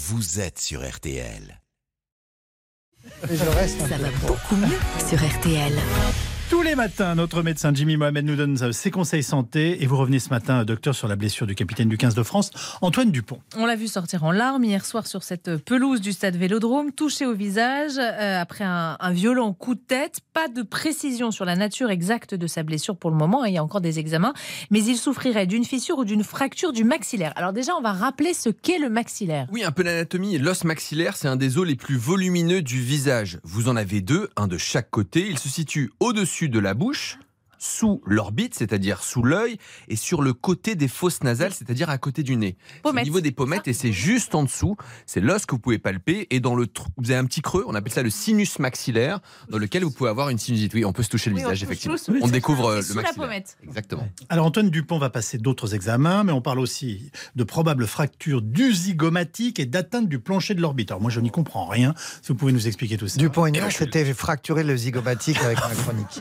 Vous êtes sur RTL. Et je reste un peu. Ça va beaucoup mieux sur RTL. Tous les matins, notre médecin Jimmy Mohamed nous donne ses conseils santé. Et vous revenez ce matin, docteur, sur la blessure du capitaine du XV de France, Antoine Dupont. On l'a vu sortir en larmes hier soir sur cette pelouse du stade Vélodrome, touché au visage après un violent coup de tête. Pas de précision sur la nature exacte de sa blessure pour le moment. Il y a encore des examens. Mais il souffrirait d'une fissure ou d'une fracture du maxillaire. Alors déjà, on va rappeler ce qu'est le maxillaire. Oui, un peu l'anatomie. L'os maxillaire, c'est un des os les plus volumineux du visage. Vous en avez deux, un de chaque côté. Il se situe au-dessus de la bouche, sous l'orbite, c'est-à-dire sous l'œil, et sur le côté des fosses nasales, c'est-à-dire à côté du nez. Au niveau des pommettes, et c'est juste en dessous, c'est l'os que vous pouvez palper, et dans le trou, vous avez un petit creux, on appelle ça le sinus maxillaire, dans lequel vous pouvez avoir une sinusite. Oui, on peut se toucher le visage, effectivement. On découvre le maxillaire. Sous la pommette. Exactement. Ouais. Alors Antoine Dupont va passer d'autres examens, mais on parle aussi de probables fractures du zygomatique et d'atteinte du plancher de l'orbite. Alors moi, je n'y comprends rien. Si vous pouvez nous expliquer tout ça. Dupont-Aignan s'était fracturé le zygomatique avec ma chronique.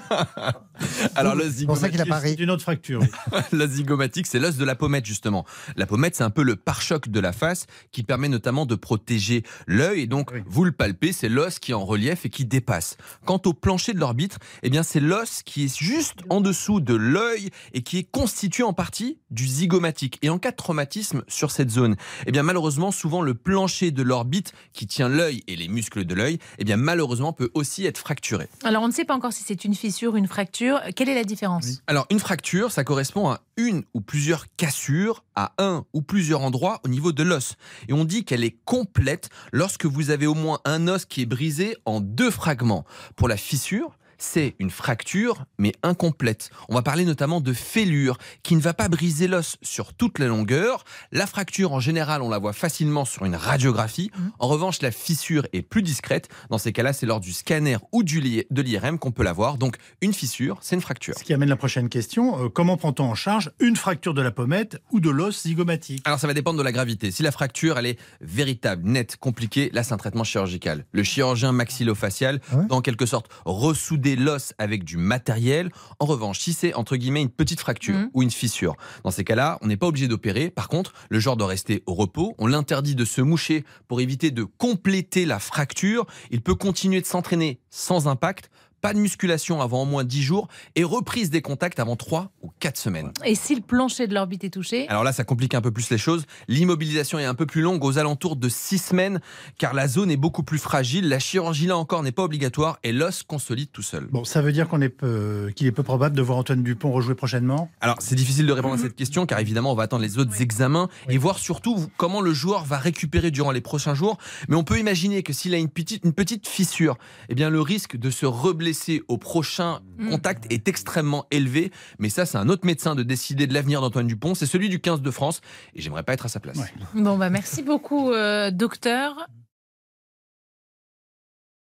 Alors, la zygomatique, c'est une autre fracture. Oui. La zygomatique, c'est l'os de la pommette, justement. La pommette, c'est un peu le pare-choc de la face qui permet notamment de protéger l'œil. Et donc, vous le palpez, c'est l'os qui est en relief et qui dépasse. Quant au plancher de l'orbite, eh bien, c'est l'os qui est juste en dessous de l'œil et qui est constitué en partie du zygomatique. Et en cas de traumatisme sur cette zone, eh bien, malheureusement, souvent, le plancher de l'orbite qui tient l'œil et les muscles de l'œil, eh bien, malheureusement, peut aussi être fracturé. Alors, on ne sait pas encore si c'est une fissure, une fracture. Quelle est la différence ? Oui. Alors, une fracture, ça correspond à une ou plusieurs cassures à un ou plusieurs endroits au niveau de l'os. Et on dit qu'elle est complète lorsque vous avez au moins un os qui est brisé en deux fragments. Pour la fissure, c'est une fracture, mais incomplète. On va parler notamment de fêlure, qui ne va pas briser l'os sur toute la longueur. La fracture, en général, on la voit facilement sur une radiographie. En revanche, la fissure est plus discrète. Dans ces cas-là, c'est lors du scanner ou de l'IRM qu'on peut la voir. Donc, une fissure, c'est une fracture. Ce qui amène la prochaine question. Comment prend-on en charge une fracture de la pommette ou de l'os zygomatique ? Alors, ça va dépendre de la gravité. Si la fracture, elle est véritable, nette, compliquée, là, c'est un traitement chirurgical. Le chirurgien maxillofacial, en quelque sorte, ressoudé l'os avec du matériel. En revanche, si c'est entre guillemets une petite fracture ou une fissure, dans ces cas-là, on n'est pas obligé d'opérer. Par contre, le genre doit rester au repos. On l'interdit de se moucher pour éviter de compléter la fracture. Il peut continuer de s'entraîner sans impact. Pas de musculation avant au moins 10 jours et reprise des contacts avant 3 ou 4 semaines. Et si le plancher de l'orbite est touché ? Alors là, ça complique un peu plus les choses. L'immobilisation est un peu plus longue, aux alentours de 6 semaines, car la zone est beaucoup plus fragile. La chirurgie, là encore, n'est pas obligatoire et l'os consolide tout seul. Bon, ça veut dire qu'il est peu probable de voir Antoine Dupont rejouer prochainement ? Alors, c'est difficile de répondre à cette question, car évidemment, on va attendre les autres examens et voir surtout comment le joueur va récupérer durant les prochains jours. Mais on peut imaginer que s'il a une petite fissure, eh bien, le risque de se blessé au prochain contact est extrêmement élevé, mais ça, c'est un autre médecin de décider de l'avenir d'Antoine Dupont, c'est celui du XV de France, et j'aimerais pas être à sa place. Bon, bah merci beaucoup, docteur.